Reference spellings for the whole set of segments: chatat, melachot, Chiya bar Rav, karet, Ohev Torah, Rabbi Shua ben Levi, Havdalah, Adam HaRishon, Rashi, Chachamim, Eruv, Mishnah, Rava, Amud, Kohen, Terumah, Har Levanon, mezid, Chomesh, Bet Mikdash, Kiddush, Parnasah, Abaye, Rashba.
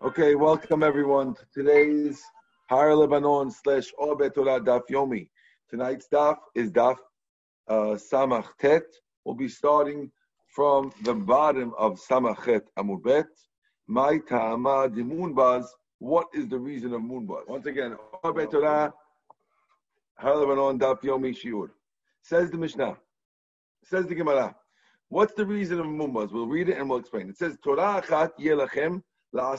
Okay, welcome everyone to today's Har Levanon / Ohev Torah Daf Yomi. Tonight's Daf is Daf Samachet. We'll be starting from the bottom of Samachet Amud Bet. My Ta'ama di Munbaz. What is the reason of Munbaz? Once again, Ohev Torah Har Levanon Daf Yomi Shiur. Says the Mishnah. Says the Gemara. What's the reason of Munbaz? We'll read it and we'll explain. It says Torah Achat Yelachem. There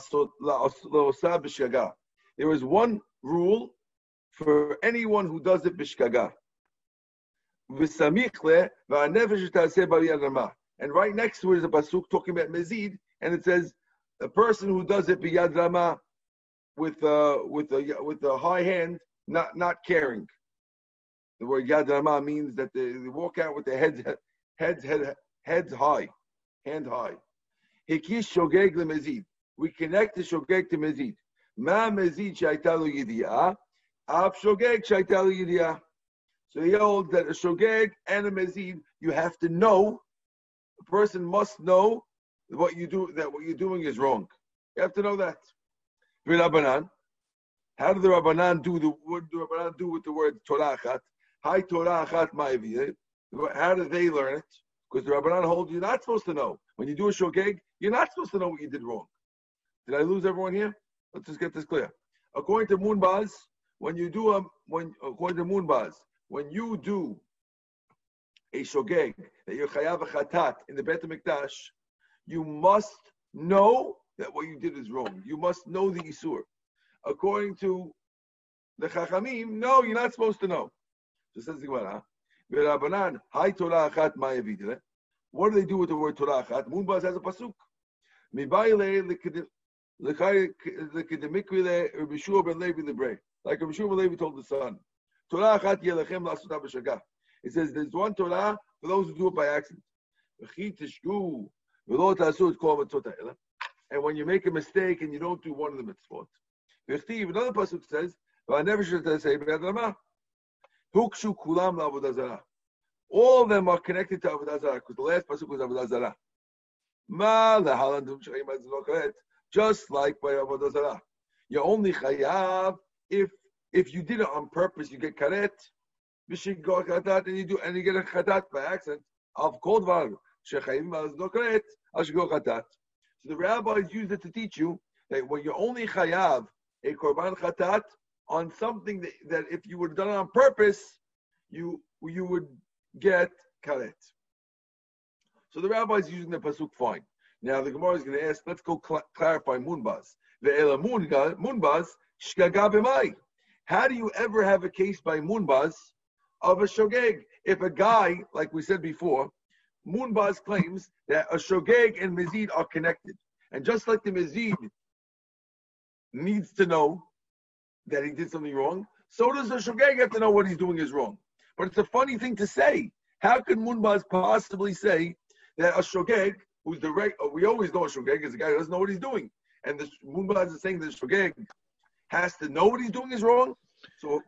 is one rule for anyone who does it bishkaga. And right next to it is a pasuk talking about mezid, and it says a person who does it biyad rama with a high hand, not caring. The word yad rama means that they walk out with their heads high, hand high. Hikish shogeg le mezid. We connect the shogeg to mezid. Ma mezid shayta lo yidiyah, av shogeg shayta lo yidiyah. So he holds that a shogeg and a mezid, you have to know. A person must know what you do, that what you're doing is wrong. You have to know that. V'Rabbanan, how do the Rabbanan do with the word Torah achat? Hi Torah achat ma'aviyeh. How do they learn it? Because the Rabbanan holds you're not supposed to know. When you do a shogeg, you're not supposed to know what you did wrong. Did I lose everyone here? Let's just get this clear. According to Munbaz, when you do a shogeg that you're chayav a chatat in the Bet Mikdash, you must know that what you did is wrong. You must know the isur. According to the Chachamim, no, you're not supposed to know. So says the Gemara, "V'Rabbanan, hi Torah achat ma'avidile." What do they do with the word Torah achat? Munbaz has a pasuk. Like Rabbi Shua ben Levi told the son, Torah achat yelachem la'asotah b'shagah. It says there's one Torah for those who do it by accident. And when you make a mistake and you don't do one of the mitzvot, another pasuk says, all of them are connected to avodah zarah because the last pasuk was avodah zarah. Just like by avodah zarah, you're only chayav if you did it on purpose, you get karet, and you get a chatat by accident. So the rabbis used it to teach you that when you're only chayav a korban chatat on something that if you would have done it on purpose, you would get karet. So the rabbi is using the pasuk fine. Now the Gemara is going to ask, let's go clarify Munbaz. Munbaz, shgaga b'mai. How do you ever have a case by Munbaz of a shogeg? If a guy, like we said before, Munbaz claims that a shogeg and mezid are connected. And just like the mezid needs to know that he did something wrong, so does the shogeg have to know what he's doing is wrong. But it's a funny thing to say. How could Munbaz possibly say that a shogeg, who's the we always know a shogeg is a guy who doesn't know what he's doing, and the Munbaz is saying that shogeg has to know what he's doing is wrong? So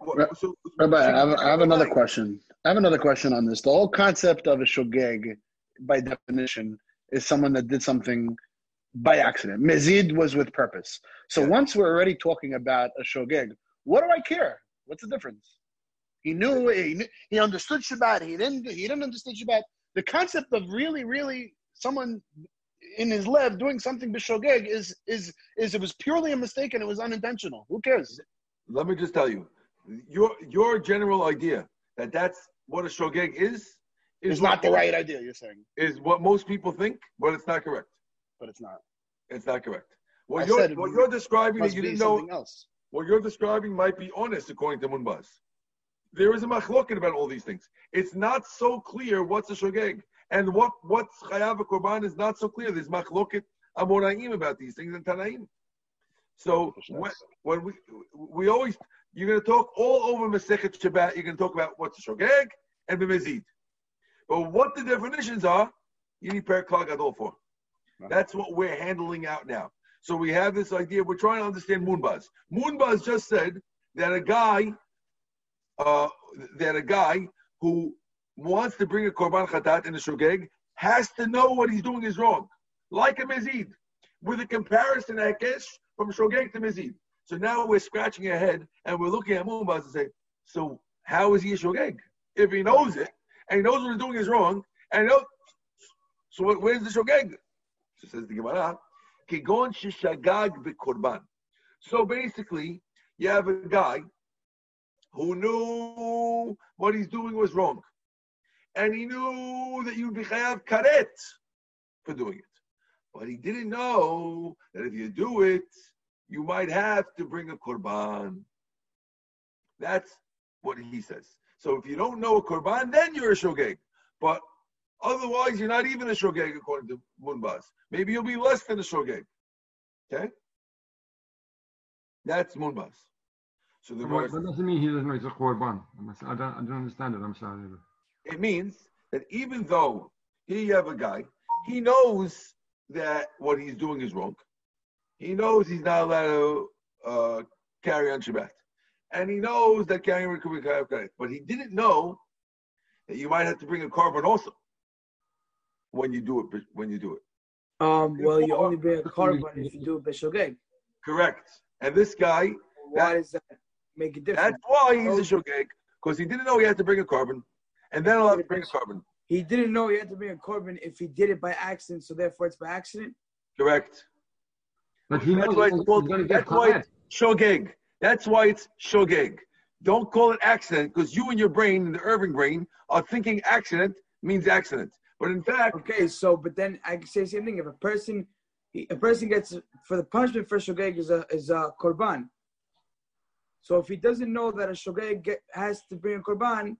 Rabbi, I have another question. I have another question on this. The whole concept of a shogeg, by definition, is someone that did something by accident. Mezid was with purpose. So once we're already talking about a shogeg, what do I care? What's the difference? He knew. He understood Shabbat. He didn't understand Shabbat. The concept of really someone in his lev doing something b'shogeg is it was purely a mistake and it was unintentional. Who cares? Let me just tell you, your general idea that that's what a shogeg is not the right idea. You're saying is what most people think, but it's not correct. But it's not. It's not correct. What you're describing that you didn't know. Else. What you're describing might be honest according to Munbaz. There is a machloket about all these things. It's not so clear what's a shogeg and what's chayav a korban is not so clear. There's machloket amoraim about these things and tanaim. So when we always, you're going to talk all over Masechet Shabbat, you're going to talk about what's a shogeg and the mezid. But what the definitions are, you need per klal gadol for. That's what we're handling out now. So we have this idea, we're trying to understand Munbaz. Munbaz just said that a guy who wants to bring a korban chatat in a shogeg has to know what he's doing is wrong, like a mezid, with a comparison, Hekesh, from shogeg to mezid. So now we're scratching our head and we're looking at Munbaz and say, so how is he a shogeg? If he knows it, and he knows what he's doing is wrong, and he knows, so where's the shogeg? So says the Gemara, Kigon shishagag b'korban. So basically, you have a guy who knew what he's doing was wrong. And he knew that you'd be chayav karet for doing it. But he didn't know that if you do it, you might have to bring a korban. That's what he says. So if you don't know a korban, then you're a shogeg. But otherwise, you're not even a shogeg according to Munbaz. Maybe you'll be less than a shogeg. Okay? That's Munbaz. So the voice, that doesn't mean he doesn't know it's a korban. I don't understand it. I'm sorry. It means that even though here you have a guy, he knows that what he's doing is wrong. He knows he's not allowed to carry on Shabbat. And he knows that carrying could be karet. But he didn't know that you might have to bring a korban also when you do it. Well, you only bring a korban if you do it b'shogeg. Correct. And this guy, why does that make a difference? That's why he's a shogeg, because he didn't know he had to bring a korban. And then I'll have to bring a korban. He didn't know he had to bring a korban if he did it by accident, so therefore it's by accident? Correct. But he knows that's why it's shogeg. That's why it's shogeg. Don't call it accident, because you and your brain, the Irving brain, are thinking accident means accident. But in fact... Okay, so, but then I can say the same thing. If a person gets, for the punishment for shogeg is a korban. So if he doesn't know that a shogeg has to bring a korban,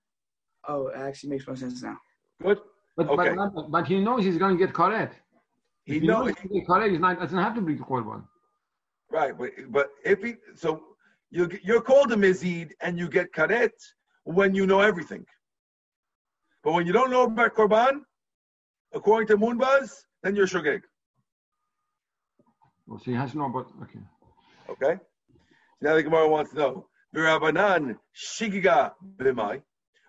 oh, it actually makes more sense now. Good. But he knows he's going to get karet. He knows he's going to get karet. He doesn't have to bring the korban. Right, but if he... So you're called a mezid and you get karet when you know everything. But when you don't know about korban, according to Munbaz, then you're shogeg. Well, so he has no... But, okay. Okay. Now the Gemara wants to know. V'Rabbanan shigiga b'mai.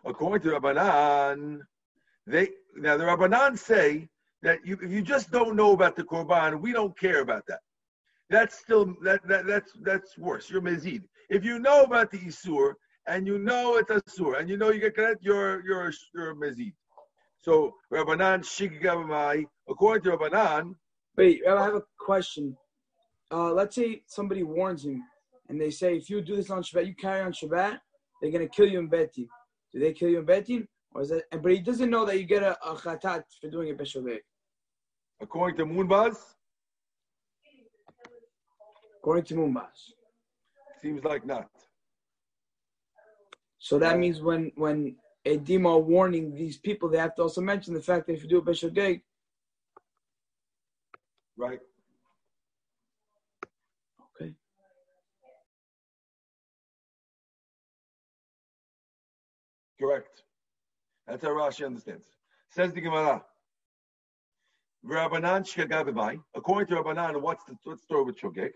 According to Rabbanan, the Rabbanan say that if you just don't know about the korban, we don't care about that. That's still that's worse. You're mezid. If you know about the isur and you know it's asur and you know you get karet, you're mezid. So Rabbanan shigavamai. According to Rabbanan, wait, I have a question. Let's say somebody warns him and they say, if you do this on Shabbat, you carry on Shabbat, they're gonna kill you in Beti. Do they kill you in Betin? Or is that? But he doesn't know that you get a chatat for doing a b'shogeg. According to Munbaz? According to Munbaz. Seems like not. So that means when Edim are warning these people, they have to also mention the fact that if you do a b'shogeg. Right. Okay. Correct. That's how Rashi understands. Says the Gemara. Rabbanan shogeg. According to Rabbanan, what's the story with shogeg?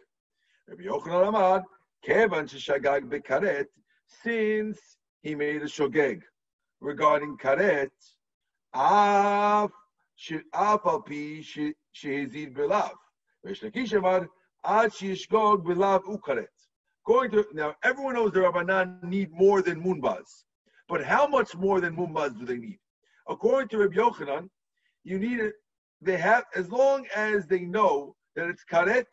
Rabbi Yochanan amar, kevan sheshogeg bekaret, since he made a shogeg regarding karet, af al pi shehezid belav. Reish Lakish amar, ad sheyishgog belav ukaret. According to now, everyone knows the Rabbanan need more than Munbaz. But how much more than Munbaz do they need? According to Rabbi Yochanan, you need it. They have, as long as they know that it's karet,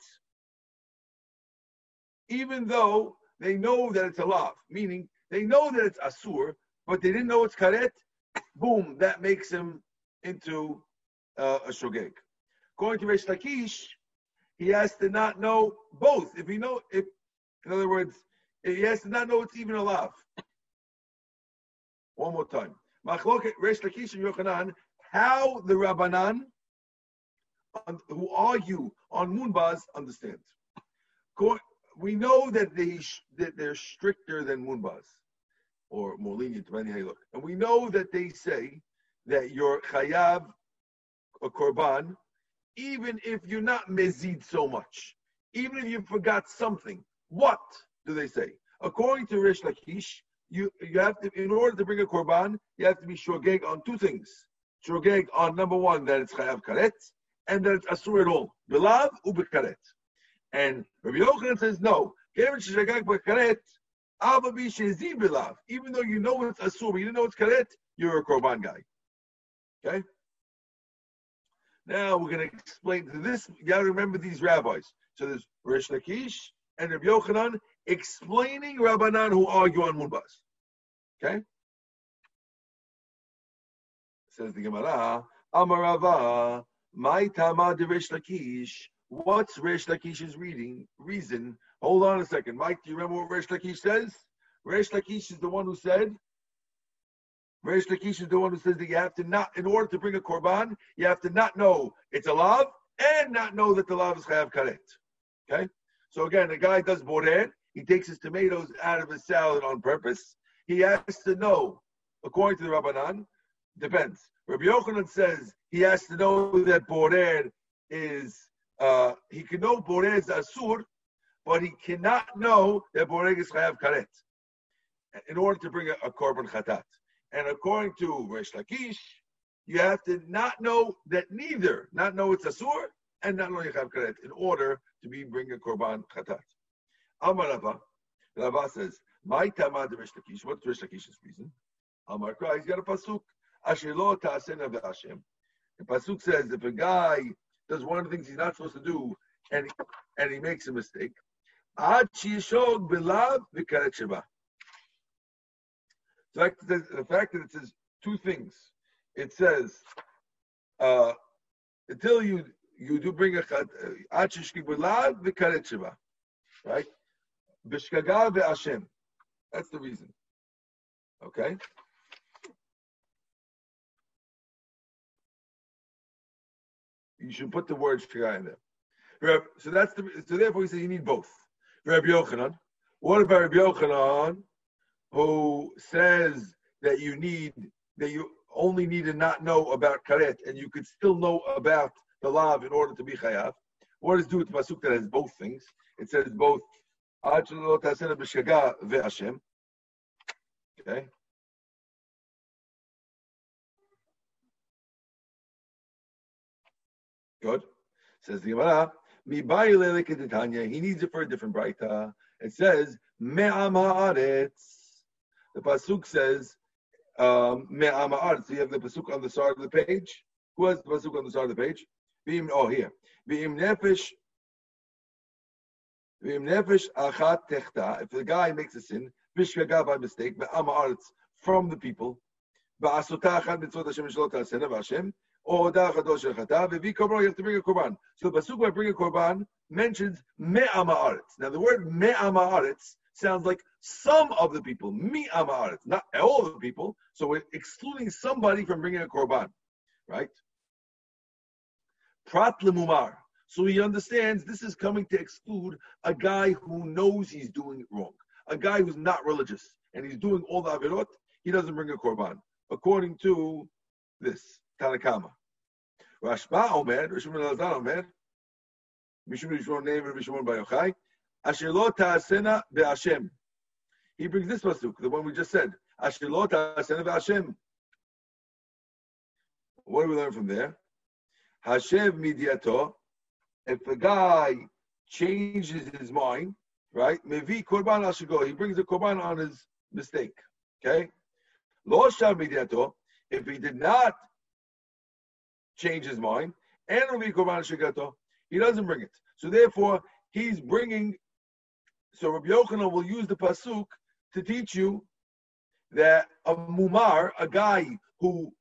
even though they know that it's a lav, meaning they know that it's asur, but they didn't know it's karet. Boom, that makes him into a shogeg. According to Reish Lakish, he has to not know both. In other words, he has to not know it's even a lav. One more time. Machloket Reish Lakish and Yochanan, how the Rabbanan who argue on Munbaz understand. We know that they're stricter than Munbaz, or more lenient, depending how you look. And we know that they say that you're chayav a korban, even if you're not mezid so much, even if you forgot something. What do they say? According to Reish Lakish, You have to, in order to bring a korban, you have to be shogeg on two things. Shogeg on number one, that it's chayav karet, and that it's asur at all. Bilav ubikaret. And Rabbi Yochanan says, no. Even though you know it's asur, but you didn't know it's karet, you're a korban guy. Okay? Now we're going to explain to this. You got to remember these rabbis. So there's Reish Lakish and Rabbi Yochanan explaining Rabbanan who argue on Munbaz. Okay? Says the Gemara, Amar Rava, my Tama de Reish Lakish. What's Reish Lakish's reason? Hold on a second. Mike, do you remember what Reish Lakish says? Reish Lakish is the one who said, that you have to not, in order to bring a korban, you have to not know it's a lav and not know that the lav is chayav karet. Okay? So again, the guy does borer. He takes his tomatoes out of his salad on purpose. He has to know, according to the Rabbanan, depends. Rabbi Yochanan says he has to know that borer is, he can know borer is asur, but he cannot know that borer is chayav karet in order to bring a korban chatat. And according to Reish Lakish, you have to not know that neither, not know it's asur and not know chayav karet in order to be bringing a korban chatat. Amar Rava, Rava says, "My tamad Reish Lakish." What's Reish Lakish's reason? Amar Kra, he's got a pasuk. Ashelo ta'asena ve'ashem. The pasuk says if a guy does one of the things he's not supposed to do and he makes a mistake, ad sheyishog belav v'karet sheba. The fact that it says two things. It says until you do bring a chat, ad sheyishog belav v'karet sheba, right? B'shkaga ve'ashem. That's the reason. Okay. You should put the word shogeg in there. So therefore he says you need both. Rabbi Yochanan. What about Rabbi Yochanan, who says that you only need to not know about karet and you could still know about the lav in order to be chayav? What does it do with pasuk that has both things? It says both. Okay. Good. Says the Gemara, he needs it for a different Brayta. It says, me'am ha'aretz. The pasuk says, me'am ha'aretz. So you have the pasuk on the start of the page. Who has the pasuk on the start of the page? Oh, here. V'im nefesh achat techta. If the guy makes a sin, bishkaga by mistake, me'am ha'aretz, from the people, ba'asota achat mitzvot Hashem shalot ha'asena v'Hashem, or da chadosh elchata, vevi korban, you have to bring a korban. So the pasuk by bring a korban mentions me'am ha'aretz. Now the word me'am ha'aretz sounds like some of the people, me'am ha'aretz, not all of the people. So we're excluding somebody from bringing a korban, right? Prat lemumar. So he understands this is coming to exclude a guy who knows he's doing it wrong, a guy who's not religious and he's doing all the avirot. He doesn't bring a korban according to this. Tanakama. Rashba Omer, Rishon Elazar Omer, Mishum Rishon Neiv, Rishon Bar Yochai, Asher lo ta'asena ve'ashem. He brings this pasuk, the one we just said. Asher lo ta'asena ve'ashem. What do we learn from there? Hashev midiato. If a guy changes his mind, right? Mevi korban al-shego. He brings a korban on his mistake. Okay? Lo shav midiato. If he did not change his mind, and he doesn't bring it. So therefore, he's bringing, so Rabbi Yochanan will use the pasuk to teach you that a mumar, a guy who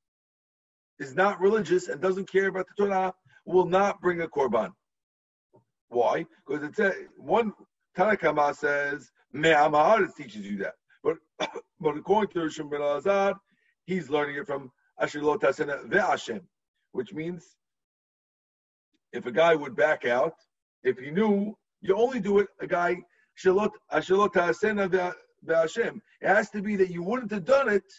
is not religious and doesn't care about the Torah, will not bring a korban. Why? Because it says, one Tanakama says, Me'am ha'aretz teaches you that. But according to Rishon ben Elazar, he's learning it from Asher lo ta'asena ve'ashem, which means if a guy would back out, if he knew, you only do it, a guy, it has to be that you wouldn't have done it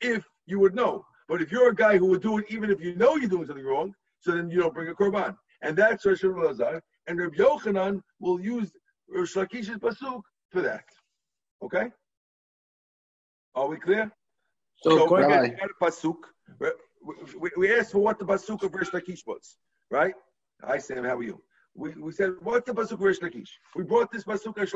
if you would know. But if you're a guy who would do it even if you know you're doing something wrong, so then you don't bring a korban. And that's Reish Lakish. And Rabbi Yochanan will use Reish Lakish's pasuk for that. Okay? Are we clear? So we're going to add a pasuk. We asked for what the pasuk of Reish Lakish was, right? Hi Sam, how are you? We said, what's the pasuk of Reish Lakish? We brought this pasuk of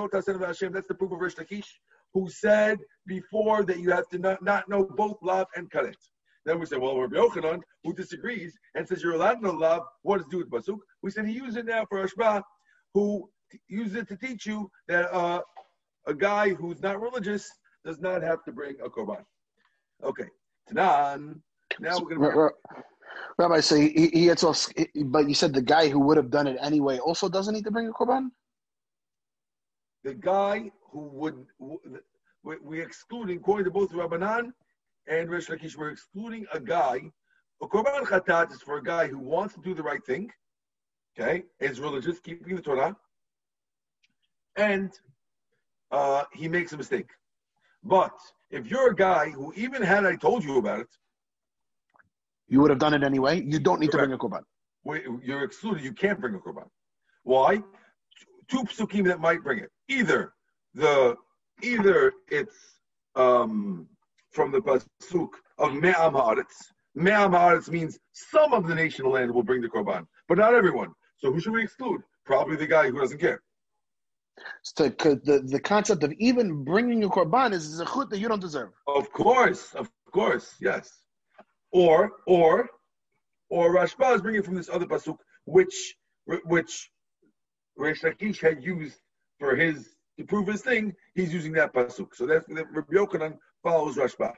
Hashem. That's the proof of Reish Lakish, who said before that you have to not know both lav and karet. Then we said, well, Rabbi Yochanan, who disagrees and says you're allowed to know lav, what does it do with pasuk? We said he used it now for Ashba, who uses it to teach you that a guy who's not religious does not have to bring a korban. Okay, Tanan. Now we're going to. Rabbi, so he had off, but you said the guy who would have done it anyway also doesn't need to bring a korban? The guy who would, we're excluding, according to both Rabbanan and Reish Lakish, we're excluding a guy. A korban chatat is for a guy who wants to do the right thing, okay, is religious, keeping the Torah, and he makes a mistake. But if you're a guy who even had I told you about it, you would have done it anyway. You don't need Correct. To bring a korban. You're excluded. You can't bring a korban. Why? Two psukim that might bring it. Either it's from the pasuk of me'am ha'aretz. Me'am ha'aretz means some of the national land will bring the korban, but not everyone. So who should we exclude? Probably the guy who doesn't care. So the concept of even bringing a korban is a zechut that you don't deserve. Of course, yes. Or Rashba is bringing from this other pasuk, which Reish Lakish had used to prove his thing. He's using that pasuk, so that's that Rabbi Yochanan follows Rashba.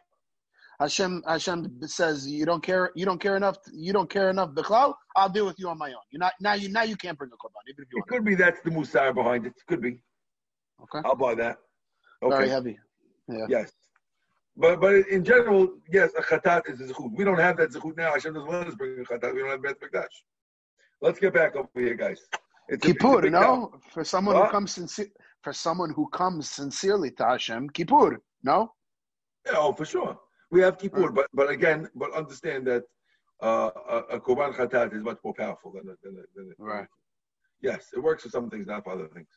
Hashem says you don't care enough. You don't care enough. Bechlau, I'll deal with you on my own. You're not now you can't bring a korban. Even if you want. It could be that's the musar behind it. Could be. Okay, I'll buy that. Okay. Very heavy. Yeah. Yes. But in general, yes, a chatat is a zechut. We don't have that zechut now. Hashem doesn't let us bring a chatat. We don't have Bet Mikdash. Let's get back over here, guys. It's Kippur, no? Time. For someone who comes sincerely to Hashem, Kippur, no? Yeah, for sure. We have Kippur, right. but understand that a korban chatat is much more powerful than it. Right. Yes, it works for some things, not for other things.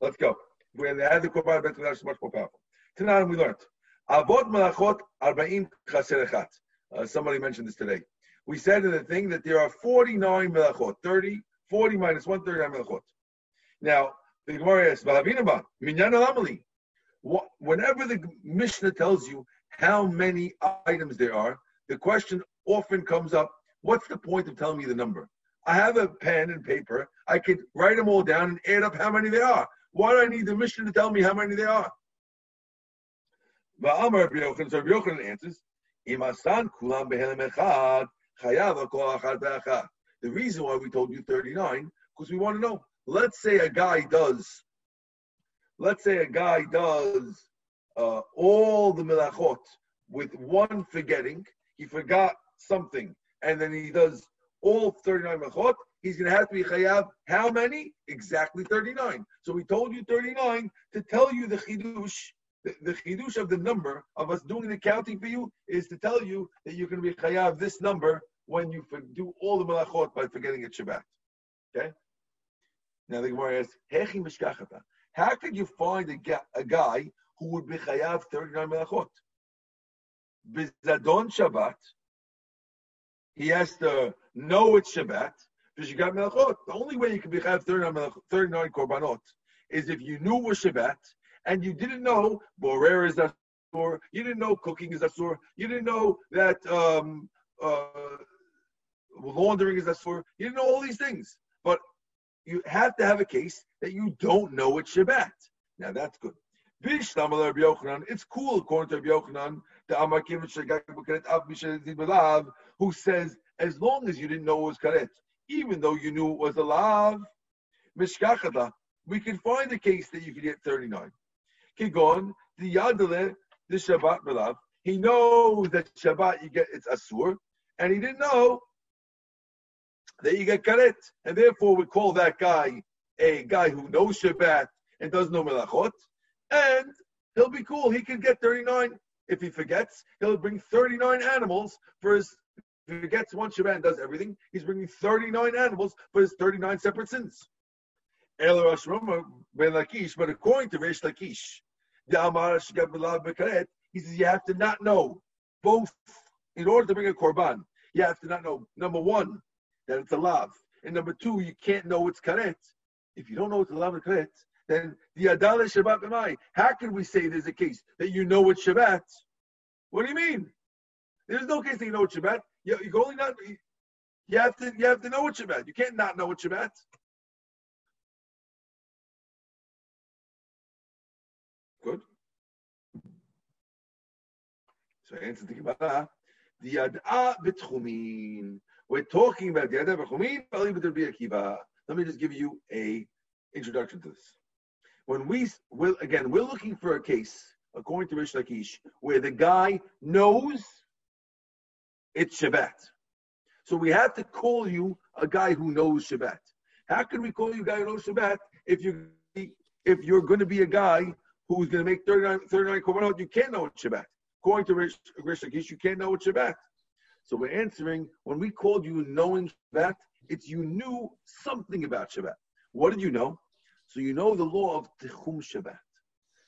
Let's go. When they had the korban, Bet Mikdash is much more powerful. Tonight we learned. Somebody mentioned this today. We said in the thing that there are 49 melachot, 40 minus 1, 39 melachot. Now, the Gemara asks, whenever the Mishnah tells you how many items there are, the question often comes up, what's the point of telling me the number? I have a pen and paper. I could write them all down and add up how many there are. Why do I need the Mishnah to tell me how many there are? So Rabbi Yochanan answers, the reason why we told you 39, because we want to know. Let's say a guy does all the melachot with one forgetting. He forgot something, and then he does all 39 melachot. He's going to have to be chayav. How many? Exactly 39. So we told you 39 to tell you the chidush. The chidush of the number of us doing the counting for you is to tell you that you're going to be chayav this number when you do all the melachot by forgetting at Shabbat. Okay? Now the Gemara asks, Hechi mishkachata. How could you find a guy who would be chayav 39 melachot? Bizadon Shabbat. He has to know it's Shabbat because you got melachot. The only way you can be chayav 39 korbanot is if you knew it was Shabbat. And you didn't know borer is asur. You didn't know cooking is asur. You didn't know that laundering is asur. You didn't know all these things. But you have to have a case that you don't know it's Shabbat. Now that's good. It's cool according to Rabbi Yochanan, who says as long as you didn't know it was karet, even though you knew it was a lav, mishkachata, we can find a case that you can get 39. Kigon, the Yadaleh, the Shabbat Belav. He knows that Shabbat you get it's Asur, and he didn't know that you get Karet. And therefore we call that guy a guy who knows Shabbat and does no Melachot. And he'll be cool. He can get 39. If he forgets, he'll bring 39 animals for his. If he forgets one Shabbat and does everything, he's bringing 39 animals for his 39 separate sins. But according to Reish Lakish, he says you have to not know both. In order to bring a korban, you have to not know, number one, that it's a lav. And number two, you can't know it's karet. If you don't know it's a lamed karet, then the Adal Shabbat B'mai. How can we say there's a case that you know it's Shabbat? What do you mean? There's no case that you know it's Shabbat. You only not. You have to know it's Shabbat. You can't not know it's Shabbat. Good. So I answered the Gemara. The Yad'a B'Tchumin. We're talking about the Yad'a B'Tchumin. I'll leave it to Rabbi Akiva. Let me just give you an introduction to this. When we're looking for a case, according to Reish Lakish, where the guy knows it's Shabbat. So we have to call you a guy who knows Shabbat. How can we call you a guy who knows Shabbat if you're going to be a guy who's going to make 39 korbanot? You can't know it's Shabbat. According to Reish Lakish, you can't know it's Shabbat. So we're answering, when we called you knowing Shabbat, it's you knew something about Shabbat. What did you know? So you know the law of Tchum Shabbat.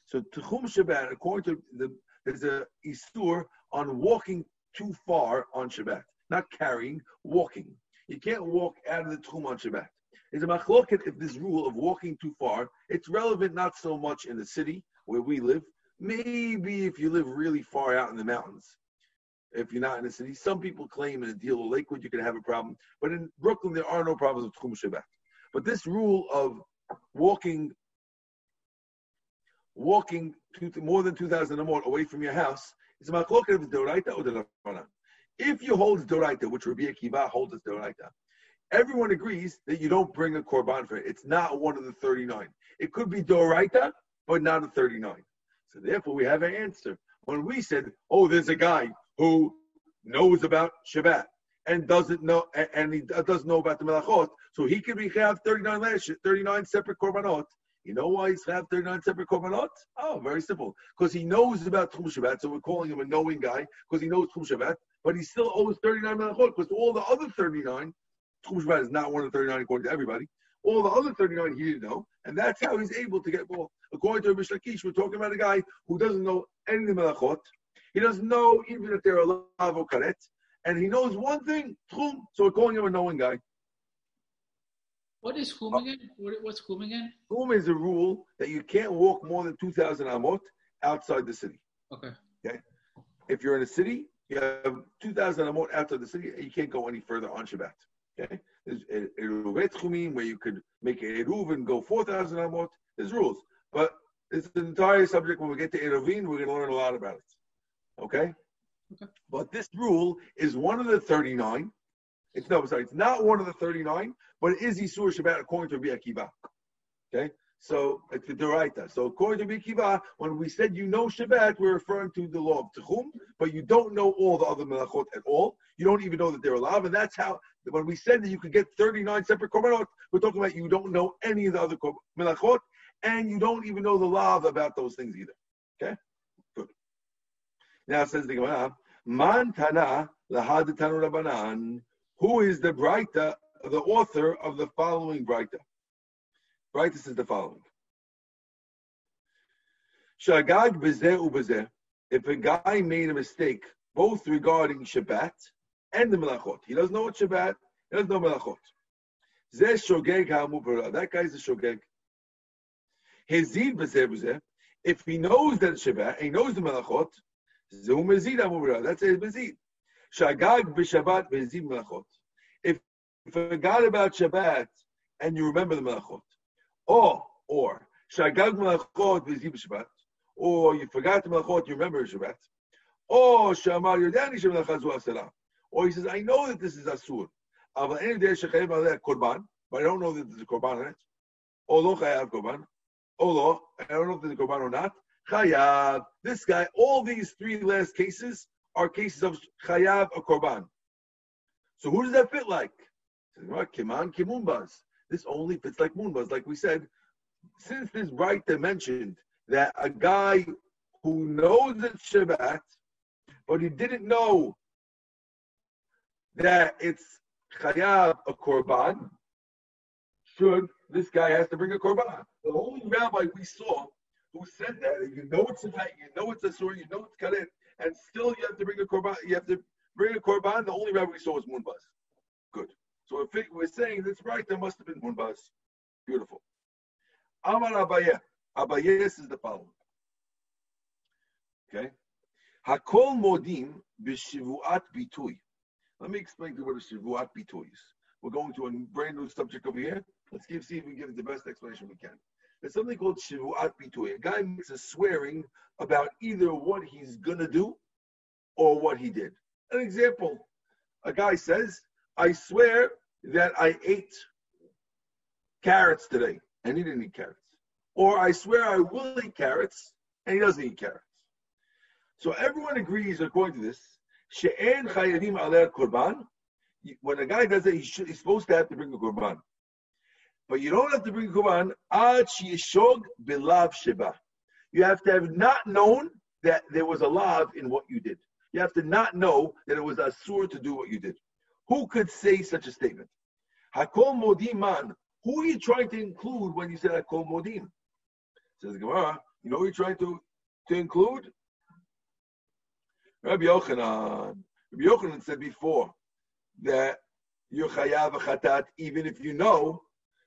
So Tchum Shabbat, according to there's a isur on walking too far on Shabbat. Not carrying, walking. You can't walk out of the Tchum on Shabbat. There's a machloket if this rule of walking too far, it's relevant not so much in the city where we live. Maybe if you live really far out in the mountains, if you're not in the city. Some people claim in a deal with Lakewood you can have a problem. But in Brooklyn, there are no problems with Tchum Shabbat. But this rule of walking more than 2,000 amot away from your house is a machloket of Doraita or the Rabbana. If you hold Doraita, which Rabbi Akiva holds as Doraita, everyone agrees that you don't bring a korban for it. It's not one of the 39. It could be Doraita, but not a 39. So therefore, we have an answer. When we said, oh, there's a guy who knows about Shabbat and doesn't know about the melachot, so he could have 39 separate korbanot. You know why he's have 39 separate korbanot? Oh, very simple. Because he knows about Tchum Shabbat, so we're calling him a knowing guy because he knows Tchum Shabbat, but he still owes 39 melachot because all the other 39, Tchum Shabbat is not one of the 39 according to everybody, all the other 39 he didn't know, and that's how he's able to get more. According to Reish Lakish, we're talking about a guy who doesn't know any melachot. He doesn't know even if they're a lav or karet, and he knows one thing, Tchum, so we're calling him a knowing guy. What is Tchum again? What's Tchum again? Tchum is a rule that you can't walk more than 2,000 amot outside the city. Okay. If you're in a city, you have 2,000 amot outside the city, you can't go any further on Shabbat. Okay. There's Eruv Tchumim where you could make Eruv and go 4,000 amot. There's rules. But it's an entire subject. When we get to Eruvin, we're going to learn a lot about it. Okay? But this rule is one of the 39. It's not one of the 39, but it is Isur Shabbat according to Rabbi Akiva. Okay? So it's the Doraita. So according to Rabbi Akiva, when we said you know Shabbat, we're referring to the law of Tchum, but you don't know all the other melachot at all. You don't even know that they're alive. And that's how, when we said that you could get 39 separate korbanot, we're talking about you don't know any of the other melachot, and you don't even know the law about those things either. Okay? Good. Now it says the Gemara, Man Tana Lahad Tanu Rabbanan. Who is the Brayta, the author of the following Brayta? Brayta says the following. Shogeg b'zeh u'b'zeh. If a guy made a mistake, both regarding Shabbat and the melachot. He doesn't know what Shabbat, he doesn't know melachot. Zeh shogeg ha'mu'bara. That guy is a shogeg. Hezid b'zeh b'zeh. If he knows that Shabbat, and he knows the melachot, zehu mezid ha'mu'bara. That's his mezid. Shogeg b'Shabbat b'Hezid melachot. If you forgot about Shabbat and you remember the melachot, or shogeg melachot b'Hezid b'Shabbat, or you forgot the melachot, you remember Shabbat, or she'amar yodani she'melacha zu asura, or he says I know that this is asur, aval ein yodei shechayev aleh korban, but I don't know that there's a korban in it, or lo chayav korban, or lo I don't know if there's a korban or not chayav. This guy, all these three last cases are cases of chayav or korban. So who does that fit like? Kiman ki Munbaz. This only fits like Munbaz, like we said. Since this Brayta mentioned that a guy who knows it's Shabbat, but he didn't know that it's chayav a korban, this guy has to bring a korban. The only rabbi we saw who said that, you know it's Shabbat, you know it's asur, you know it's karet, and still you have to bring a korban. The only rabbi we saw was Munbaz. Good. So if we're saying this right, there must have been Munbaz. Beautiful. Amar Abaye. Abaye is the following. Okay. Hakol modim b'shivu'at bitui. Let me explain to you what a shivu'at bitui is. We're going to a brand new subject over here. Let's see if we can give it the best explanation we can. There's something called shivu'at bitui. A guy makes a swearing about either what he's going to do or what he did. An example, a guy says, I swear that I ate carrots today, and he didn't eat carrots. Or I swear I will eat carrots, and he doesn't eat carrots. So everyone agrees, according to this, she'en chayadim aleh korban. When a guy does that, he's supposed to have to bring a korban. But you don't have to bring a korban ad sheyeshog belav sheba. You have to have not known that there was a lav in what you did. You have to not know that it was asur to do what you did. Who could say such a statement? Hakol modim man. Who are you trying to include when you said hakol modim? Says Gemara, you know who you're trying to include? Rabbi Yochanan. Rabbi Yochanan said before that you're chayav chatat, even if you know.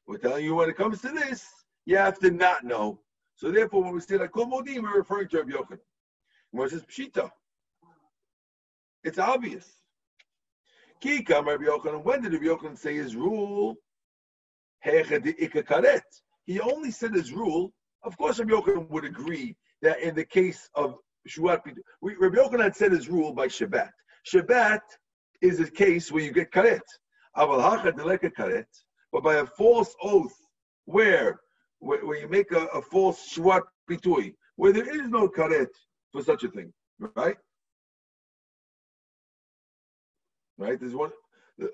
We're telling you when it comes to this, you have to not know. So therefore, when we say hakol modim, we're referring to Rabbi Yochanan. Gemara says pshita. It's obvious. Kikam Rabbi Yochanan. When did Rabbi Yochanan say his rule? He only said his rule. Of course, Rabbi Yochanan would agree that in the case of Shuat, Rabbi Yochanan said his rule by Shabbat. Shabbat is a case where you get karet. But by a false oath, where you make a false shivu'at bitui, where there is no karet for such a thing, right? Right, there's one.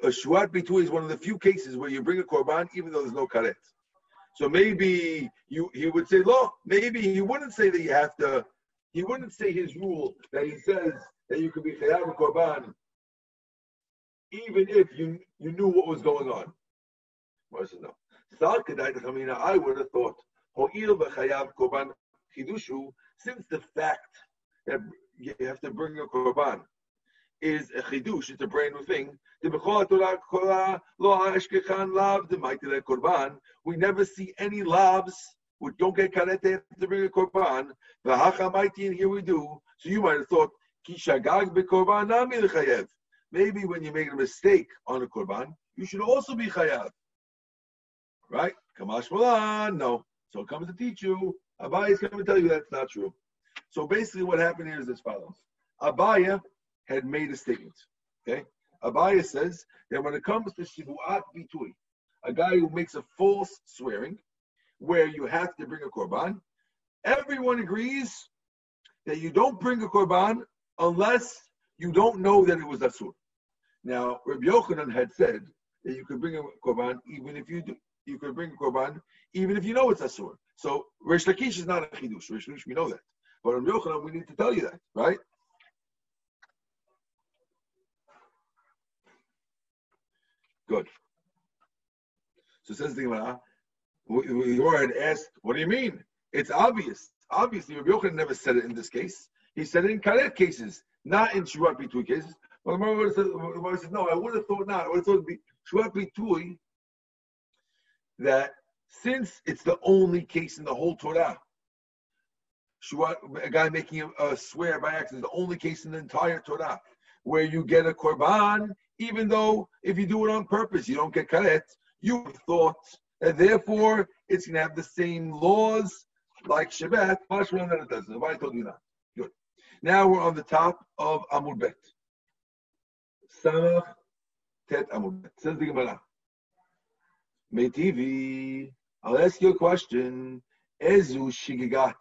A shivu'at bitui is one of the few cases where you bring a korban even though there's no karet. So maybe he would say lo. Maybe he wouldn't say that you have to. He wouldn't say his rule that he says that you could be chayav korban even if you knew what was going on. No. I would have thought ho'il v'chayav korban chidushu, since the fact that you have to bring a korban is a chidush, it's a brand new thing. We never see any lavs which don't get karet to bring a korban. The hachamaiti, and here we do. So you might have thought, maybe when you make a mistake on a korban, you should also be chayav. Right? Kamash malan, no. So it comes to teach you. Abaye is coming to tell you that's not true. So basically what happened here is as follows. Abaye had made a statement. Okay? Abaye says that when it comes to shivu'at bitui, a guy who makes a false swearing, where you have to bring a korban, everyone agrees that you don't bring a korban unless you don't know that it was asur. Now, Rabbi Yochanan had said that you could bring a korban even if you do. You could bring a korban even if you know it's asur. So Reish Lakish is not a chidush. Reish Lakish, we know that. But Rabbi Yochanan, we need to tell you that, right? Good. So says the Gemara, you had asked, what do you mean? It's obvious. Obviously, Rabbi Yochanan never said it in this case. He said it in karet cases, not in shivu'at bitui cases. But the Gemara says, no, I would have thought not. I would have thought shivu'at bitui, that since it's the only case in the whole Torah, a guy making a swear by accident is the only case in the entire Torah where you get a korban, even though if you do it on purpose, you don't get karet. You thought that therefore it's going to have the same laws like Shabbat. Masha'Allah, that it doesn't. I told you not. Good. Now we're on the top of Amud Bet. Samach Tet Amud Bet. Says the Gemara. Meitivi, I'll ask you a question. Ezu shigigat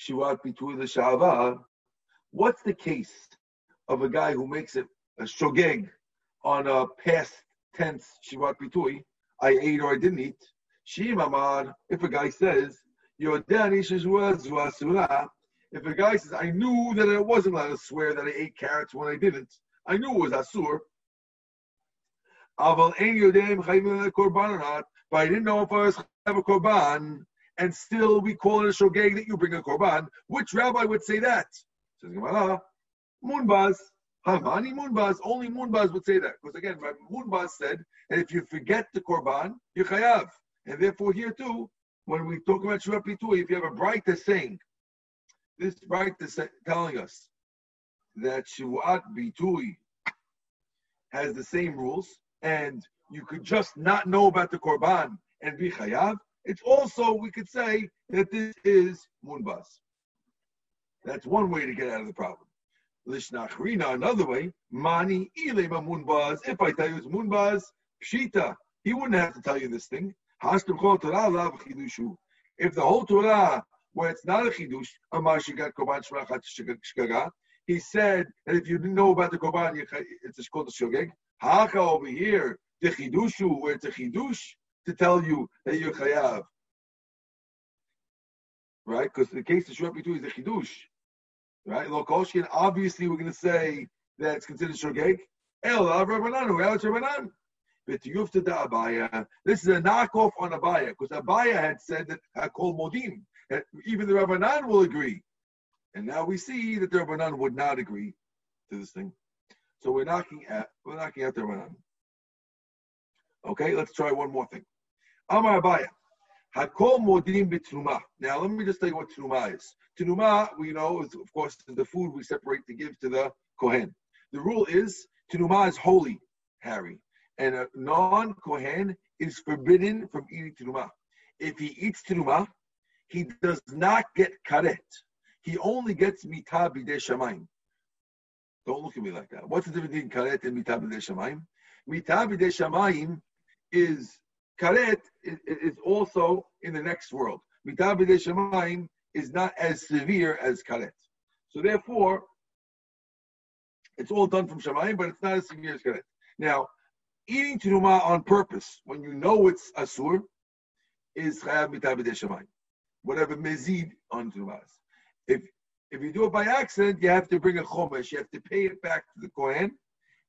shivu'at bitui l'shavar. What's the case of a guy who makes a shogeg on a past tense shivu'at bitui? I ate or I didn't eat. Shim amar. If a guy says, I knew that I wasn't allowed to swear that I ate carrots when I didn't. I knew it was asur. But I didn't know if I was have a korban, and still we call it a shogeg that you bring a korban. Which rabbi would say that? Says Gemara, Munbaz, Havani Munbaz. Only Munbaz would say that, because again, Munbaz said that if you forget the korban, you chayav. And therefore here too, when we talk about shivu'at bitui, if you have a Brayta saying, this Brayta is telling us that shivu'at bitui has the same rules, and you could just not know about the korban and be chayav, it's also, we could say, that this is Munbaz. That's one way to get out of the problem. Lishnachrina, another way, mani ilema Munbaz. If I tell you it's Munbaz, pshita, he wouldn't have to tell you this thing. If the whole Torah, where it's not a chidush, amashigat korban shmachat shgaga, he said that if you didn't know about the korban, it's called a shogeg. Haka over here, the chidushu, where it's a chidush, to tell you that you're chayav, right? Because the case of shivu'at bitui is the chidush, right? Lokoshkin, obviously we're going to say that it's considered shogeg. El Rav Rabanan, who El Rabanan. This is a knockoff on Abaya, because Abaya had said that Hakol Modim, that even the Rabbanan will agree. And now we see that the Rabbanan would not agree to this thing. So we're knocking out the Rabbanan. Okay, let's try one more thing. Amar Abaya, Hakol Modim b'Terumah. Now let me just tell you what Terumah is. Terumah, we know, is of course the food we separate to give to the Kohen. The rule is Terumah is holy, Harry. And a non-Kohen is forbidden from eating terumah. If he eats terumah, he does not get karet. He only gets mitah bidei shamayim. Don't look at me like that. What's the difference between karet and mitah bidei shamayim? Mitah bidei shamayim is, karet is also in the next world. Mitah bidei shamayim is not as severe as karet. So therefore, it's all done from shamayim, but it's not as severe as karet. Now, eating terumah on purpose, when you know it's asur, is chayav mitah b'dei shamayim. Whatever mezid on terumah is. If you do it by accident, you have to bring a chomesh. You have to pay it back to the Kohen,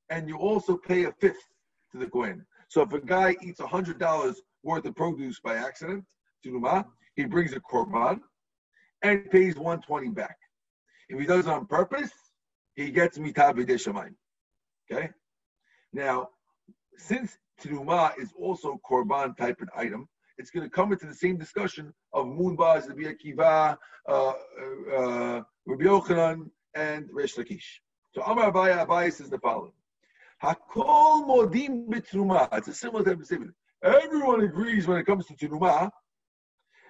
and you also pay a fifth to the Kohen. So if a guy eats $100 worth of produce by accident, terumah, he brings a korban and pays 120 back. If he does it on purpose, he gets mitah b'dei shamayim. Okay? Now, since terumah is also korban type of item, it's going to come into the same discussion of Munbaz, Rabbi Akiva, Rabbi Yochanan, and Reish Lakish. So Amar Abaya says the following: Hakol modim b'terumah. It's a similar type of statement. Everyone agrees when it comes to terumah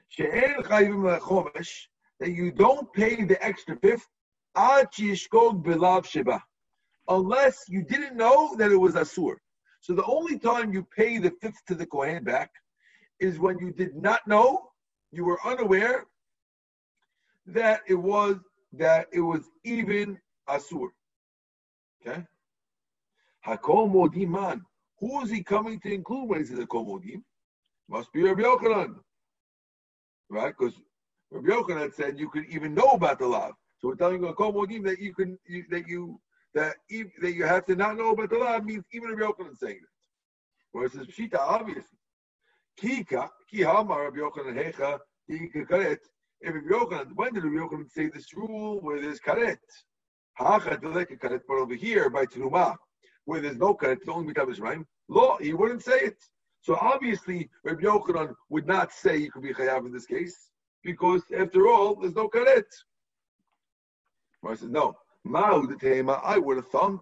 she'en chayivim lechomesh, that you don't pay the extra fifth ad she'yishkog belav sheba, unless you didn't know that it was asur. So the only time you pay the fifth to the Kohen back is when you did not know, you were unaware that it was even asur. Okay? Hakol modim man. Who is he coming to include when he says hakol modim? Must be Rabbi Yochanan. Right? Because Rabbi Yochanan said you could even know about the lav. So we're telling you hakol modim that you have to not know about the law means even Rabbi Yochanan saying it. Whereas it's pshita, obviously. When did Rabbi Yochanan say this rule where there's karet? But over here, by terumah, where there's no karet, it's only mitah b'dei shamayim, law, he wouldn't say it. So obviously, Rabbi Yochanan would not say you could be chayav in this case, because after all, there's no karet. Whereas says, no. I would have thunk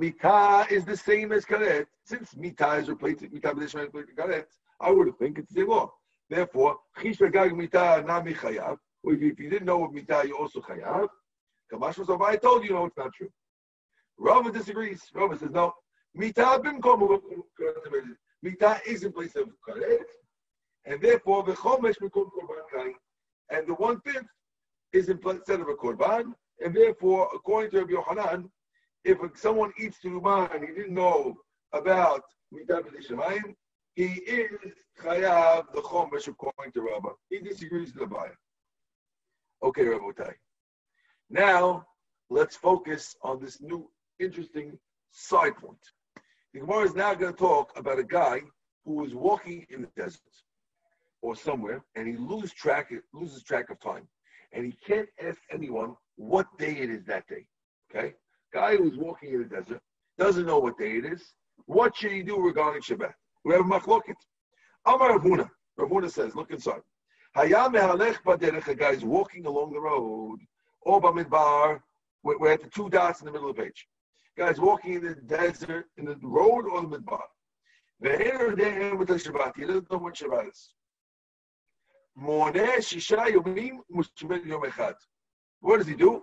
Mitah is the same as karet. Since mitah is replacing karet, I would have think it's the same law. Therefore, if you didn't know of mitah, you also chayav. I told you, no, it's not true. Rava disagrees. Rava says, no. Mitah is in place of karet. And therefore, the Chomesh becomes Korban Kain. And the 1/5 is instead of a Korban. And therefore, according to Rabbi Yochanan, if someone eats terumah and he didn't know about Mitah B'dei Shamayim, he is Chayav the Chomesh according to Rabbah. He disagrees with the Baya. Okay, Rabbotai. Now, let's focus on this new interesting side point. The Gemara is now going to talk about a guy who was walking in the desert or somewhere, and he loses track of time. And he can't ask anyone what day it is that day, okay? Guy who's walking in the desert, doesn't know what day it is. What should he do regarding Shabbat? We have a machloket. Amar Rav Huna. Rav Huna says, look inside. Hayam mehalech baderech, a guy is walking along the road. Or bamidbar, we're at the two dots in the middle of the page. Guys walking in the desert, in the road or the midbar. He doesn't know what Shabbat is. What does he do?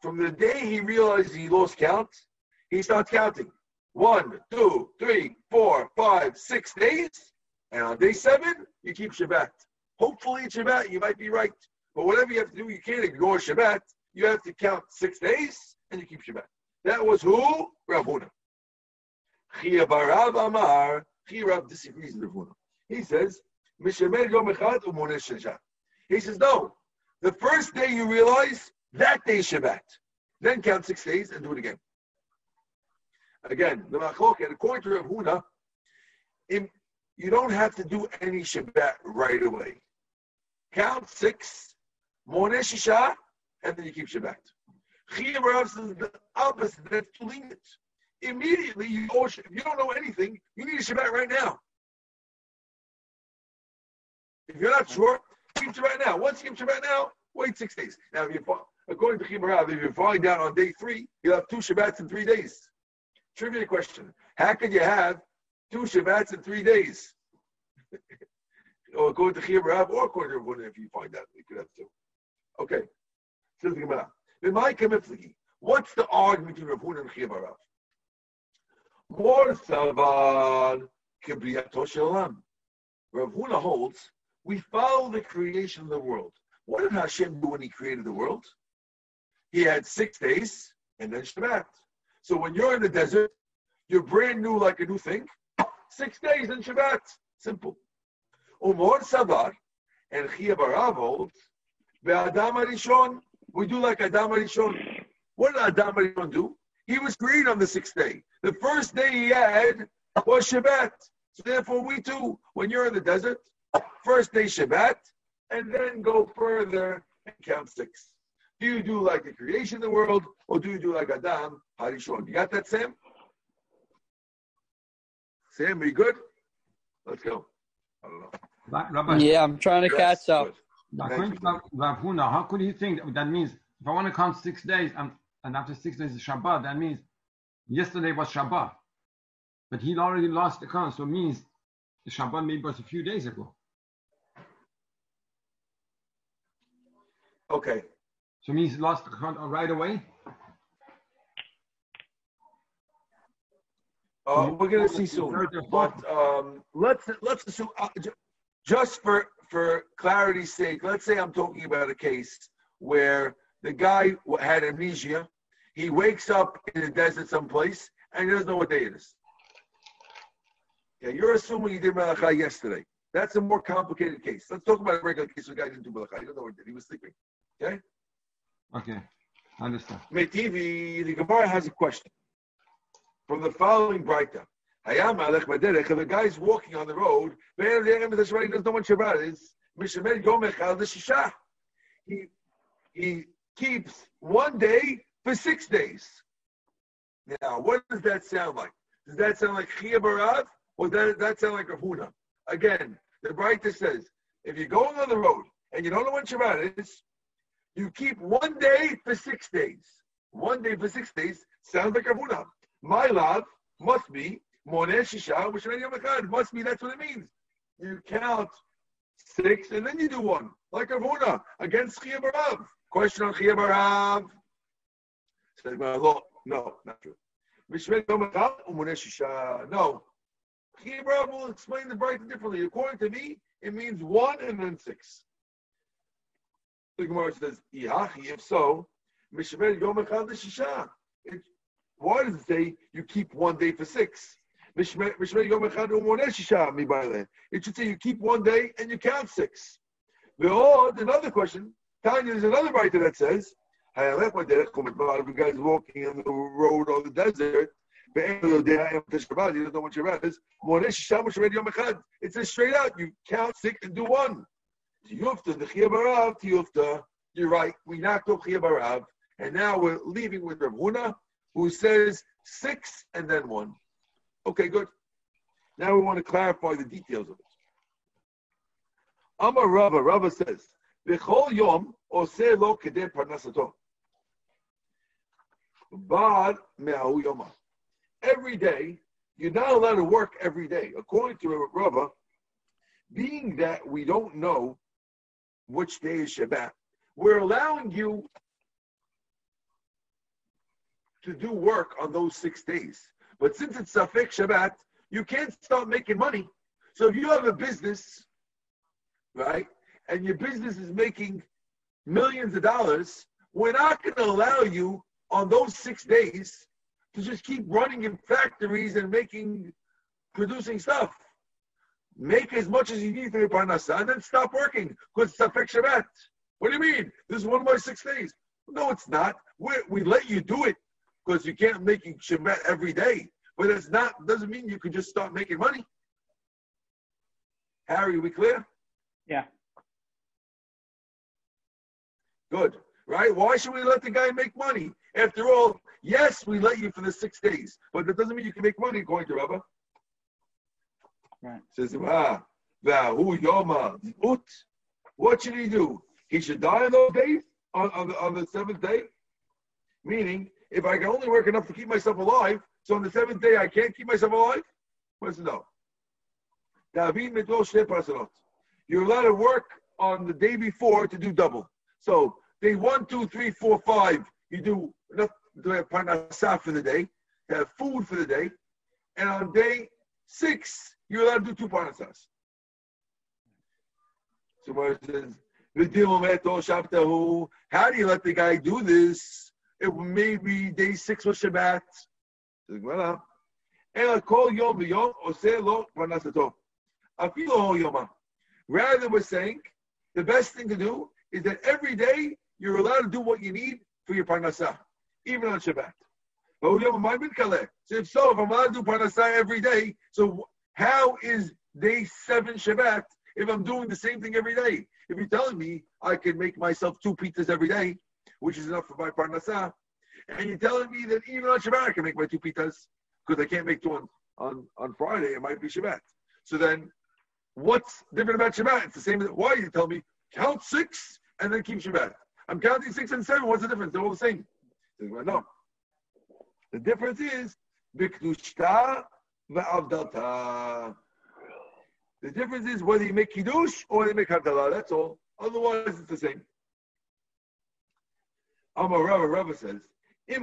From the day he realized he lost count, he starts counting. 1, 2, 3, 4, 5, 6 days. And on day 7, you keep Shabbat. Hopefully in Shabbat, you might be right. But whatever you have to do, you can't ignore Shabbat. You have to count 6 days, and you keep Shabbat. That was who? Rav Huna. Chiya bar Rav Amar. Chiya Rav disagrees with Rav Huna. He says, no. The first day you realize, that day Shabbat. Then count 6 days and do it again. Again, the machloket, according to Rav Huna, you don't have to do any Shabbat right away. Count 6, Moneh Shisha, and then you keep Shabbat. Chiya bar Rav says the opposite, that's too lenient. Immediately, if you don't know anything, you need a Shabbat right now. If you're not sure, keep Shabbat now. Once you keep Shabbat now, wait 6 days. Now, if you according to Chiya bar Rav, if you're falling down on day 3, you'll have 2 Shabbats in 3 days. Trivia question. How could you have 2 Shabbats in 3 days? Or according to Chiya bar Rav, or according to Rav Huna, if you find out, you could have 2. Okay. Says the Gemara. What's the argument between Rav Huna and Chiya bar Rav? More savan kebriyato shelam. Rav Huna holds, we follow the creation of the world. What did Hashem do when he created the world? He had 6 days and then Shabbat. So when you're in the desert, you're brand new like a new thing. 6 days and Shabbat. Simple. Umor savar and Chiya bar Rav holds, Adam HaRishon, we do like Adam HaRishon. What did Adam HaRishon do? He was created on the 6th day. The first day he had was Shabbat. So therefore we too, when you're in the desert, first day Shabbat, and then go further and count 6. Do you do like the creation of the world, or do you do like Adam HaRishon? You got that, Sam? Sam, are you good? Let's go. I don't know. Rabbi, yeah, I'm trying to catch up. Rav Huna, how could he think that means if I want to count 6 days and after 6 days is Shabbat, that means yesterday was Shabbat. But he'd already lost the count, so it means the Shabbat maybe was a few days ago. Okay. So it means he lost the count right away? We're going to see soon. But let's assume, just for clarity's sake, let's say I'm talking about a case where the guy had amnesia. He wakes up in the desert someplace, and he doesn't know what day it is. Yeah, you're assuming he did melachot yesterday. That's a more complicated case. Let's talk about a regular case where the guy didn't do melachot. He doesn't know what he did. He was sleeping. Okay? Okay. I understand. Meitivi, the Gemara has a question. From the following Brayta. If a guy is walking on the road, he doesn't know what Shabbat is. He keeps 1 day for 6 days. Now, what does that sound like? Does that sound like Chiya bar Rav, or does that sound like Rav Huna? Again, the Brayta says, if you're going on the road and you don't know what Shabbat is, you keep 1 day for 6 days. 1 day for 6 days sounds like Rav Huna. My love must be Moneh Shisha, which must be, that's what it means. You count 6 and then you do 1, like Rav Huna, against Chiya bar Rav. Question on Chiya bar Rav. No, not true. No. Chiya bar Rav will explain the Brayta differently. According to me, it means 1 and then 6. The Gemara says, if so, why does it say you keep 1 day for 6? It should say you keep 1 day and you count 6. Another question. Tanya, there's another writer that says, if a guy's walking on the road or the desert, he doesn't know what Shabbat is. It says straight out, you count 6 and do 1. You're right, we knocked off Chiya bar Rav, and now we're leaving with Rav Huna, who says six, and then one. Okay, good. Now we want to clarify the details of it. Amar Rava, Rava says, V'chol yom oseh lo kedeh parnasato. Bar me'ahu yoma. Every day, you're not allowed to work every day. According to Rava, being that we don't know which day is Shabbat, we're allowing you to do work on those 6 days. But since it's Safek Shabbat, you can't start making money. So if you have a business, right, and your business is making millions of dollars, we're not going to allow you on those 6 days to just keep running in factories and producing stuff. Make as much as you need for your parnasa and then stop working because it's Safek Shabbat. What do you mean? This is one of my 6 days. No, it's not. We let you do it because you can't make Shabbat every day. But it's not, doesn't mean you can just start making money. Harry, we clear? Yeah. Good, right? Why should we let the guy make money? After all, yes, we let you for the 6 days, but that doesn't mean you can make money according to Rabbi. Right. Says, what should he do? He should die on those days, on the seventh day? Meaning, if I can only work enough to keep myself alive, so on the seventh day I can't keep myself alive? What's it no? You're allowed to work on the day before to do double. So day 1, 2, 3, 4, 5, you do enough to have parnasah for the day, to have food for the day, and on day 6, you're allowed to do 2 parnasahs. So says, how do you let the guy do this? It may be day 6 was Shabbat. Rather, we're saying the best thing to do is that every day you're allowed to do what you need for your parnasah, even on Shabbat. So if I'm allowed to do parnasah every day, so how is day 7 Shabbat if I'm doing the same thing every day? If you're telling me I can make myself 2 pizzas every day, which is enough for my parnasah, and you're telling me that even on Shabbat I can make my 2 pizzas, because I can't make 2 on Friday, it might be Shabbat. So then, what's different about Shabbat? It's the same. Why you tell me, count 6 and then keep Shabbat? I'm counting 6 and 7, what's the difference? They're all the same. Well, no. The difference is, the difference is whether you make Kiddush or they make Havdalah, that's all. Otherwise, it's the same. Amar Rava says, if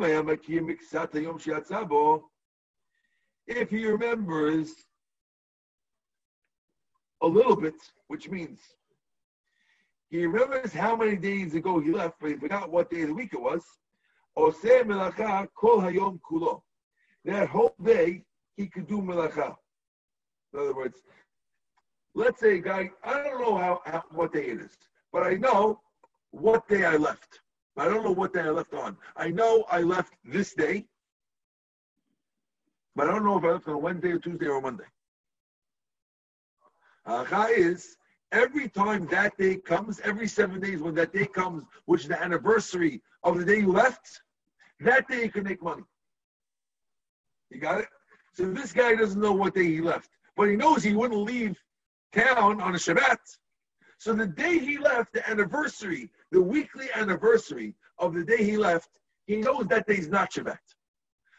he remembers a little bit, which means he remembers how many days ago he left, but he forgot what day of the week it was, that whole day he could do melacha. In other words, let's say a guy, I don't know how what day it is, but I know what day I left. I don't know what day I left on. I know I left this day, but I don't know if I left on a Wednesday or Tuesday or Monday. Halacha is, every time that day comes, every 7 days when that day comes, which is the anniversary of the day you left, that day you can make money. You got it? So this guy doesn't know what day he left, but he knows he wouldn't leave town on a Shabbat. So the day he left, the anniversary, the weekly anniversary of the day he left, he knows that day's not Shabbat.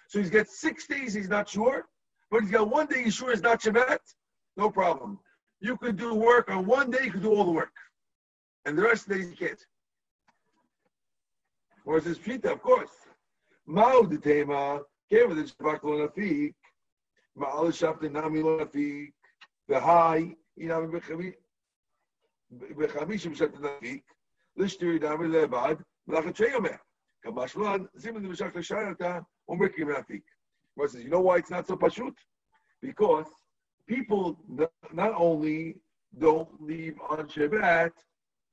So he's got 6 days he's not sure, but he's got 1 day he's sure is not Shabbat, no problem. You could do work on 1 day, you could do all the work. And the rest of the days you can't. Or it's his Pshita, of course. You know why it's not so pashut? Because people not only don't leave on Shabbat,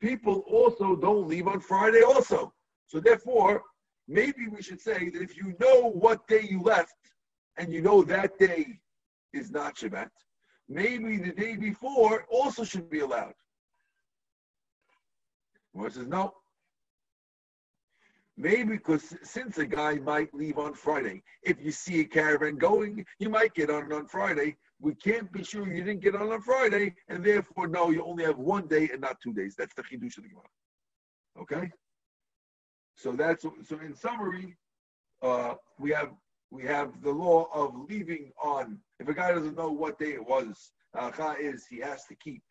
people also don't leave on Friday also. So therefore, maybe we should say that if you know what day you left, and you know that day is not Shabbat, maybe the day before also should be allowed. Moses says, no. Maybe because since a guy might leave on Friday, if you see a caravan going, you might get on Friday. We can't be sure you didn't get on Friday, and therefore, no, you only have 1 day and not 2 days. That's the Kiddush of the Gemara. Okay? So in summary, we have the law of leaving on. If a guy doesn't know what day it was, he has to keep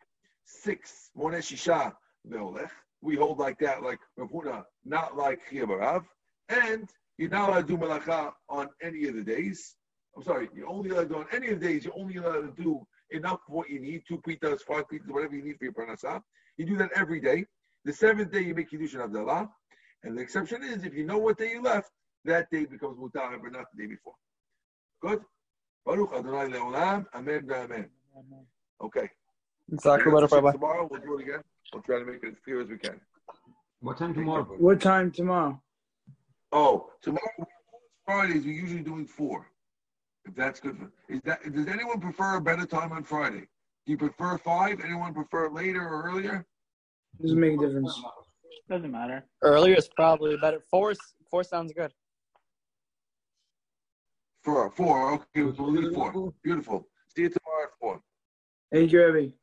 6 Monesh Isha Meolech. We hold like that, like Rav Huna, not like Chiya bar Rav. And you're not allowed to do melacha on any of the days. I'm sorry, you're only allowed to do on any of the days, you're only allowed to do enough for what you need, 2 pitas, 5 pitas, whatever you need for your parnasah. You do that every day. The 7th day you make Kiddush and Havdalah. And the exception is, if you know what day you left, that day becomes mutar, but not the day before. Good? Baruch Adonai Le'olam, Amen, Amen. Okay. Tomorrow we'll do it again. We'll try to make it as clear as we can. What time tomorrow? Oh, tomorrow, Fridays, we're usually doing 4. If that's good for does anyone prefer a better time on Friday? Do you prefer 5? Anyone prefer later or earlier? Doesn't make a difference. Doesn't matter. Earlier is probably better. 4 sounds good. 4. Okay, we'll leave 4. Beautiful. See you tomorrow at 4. Thank you, Abby.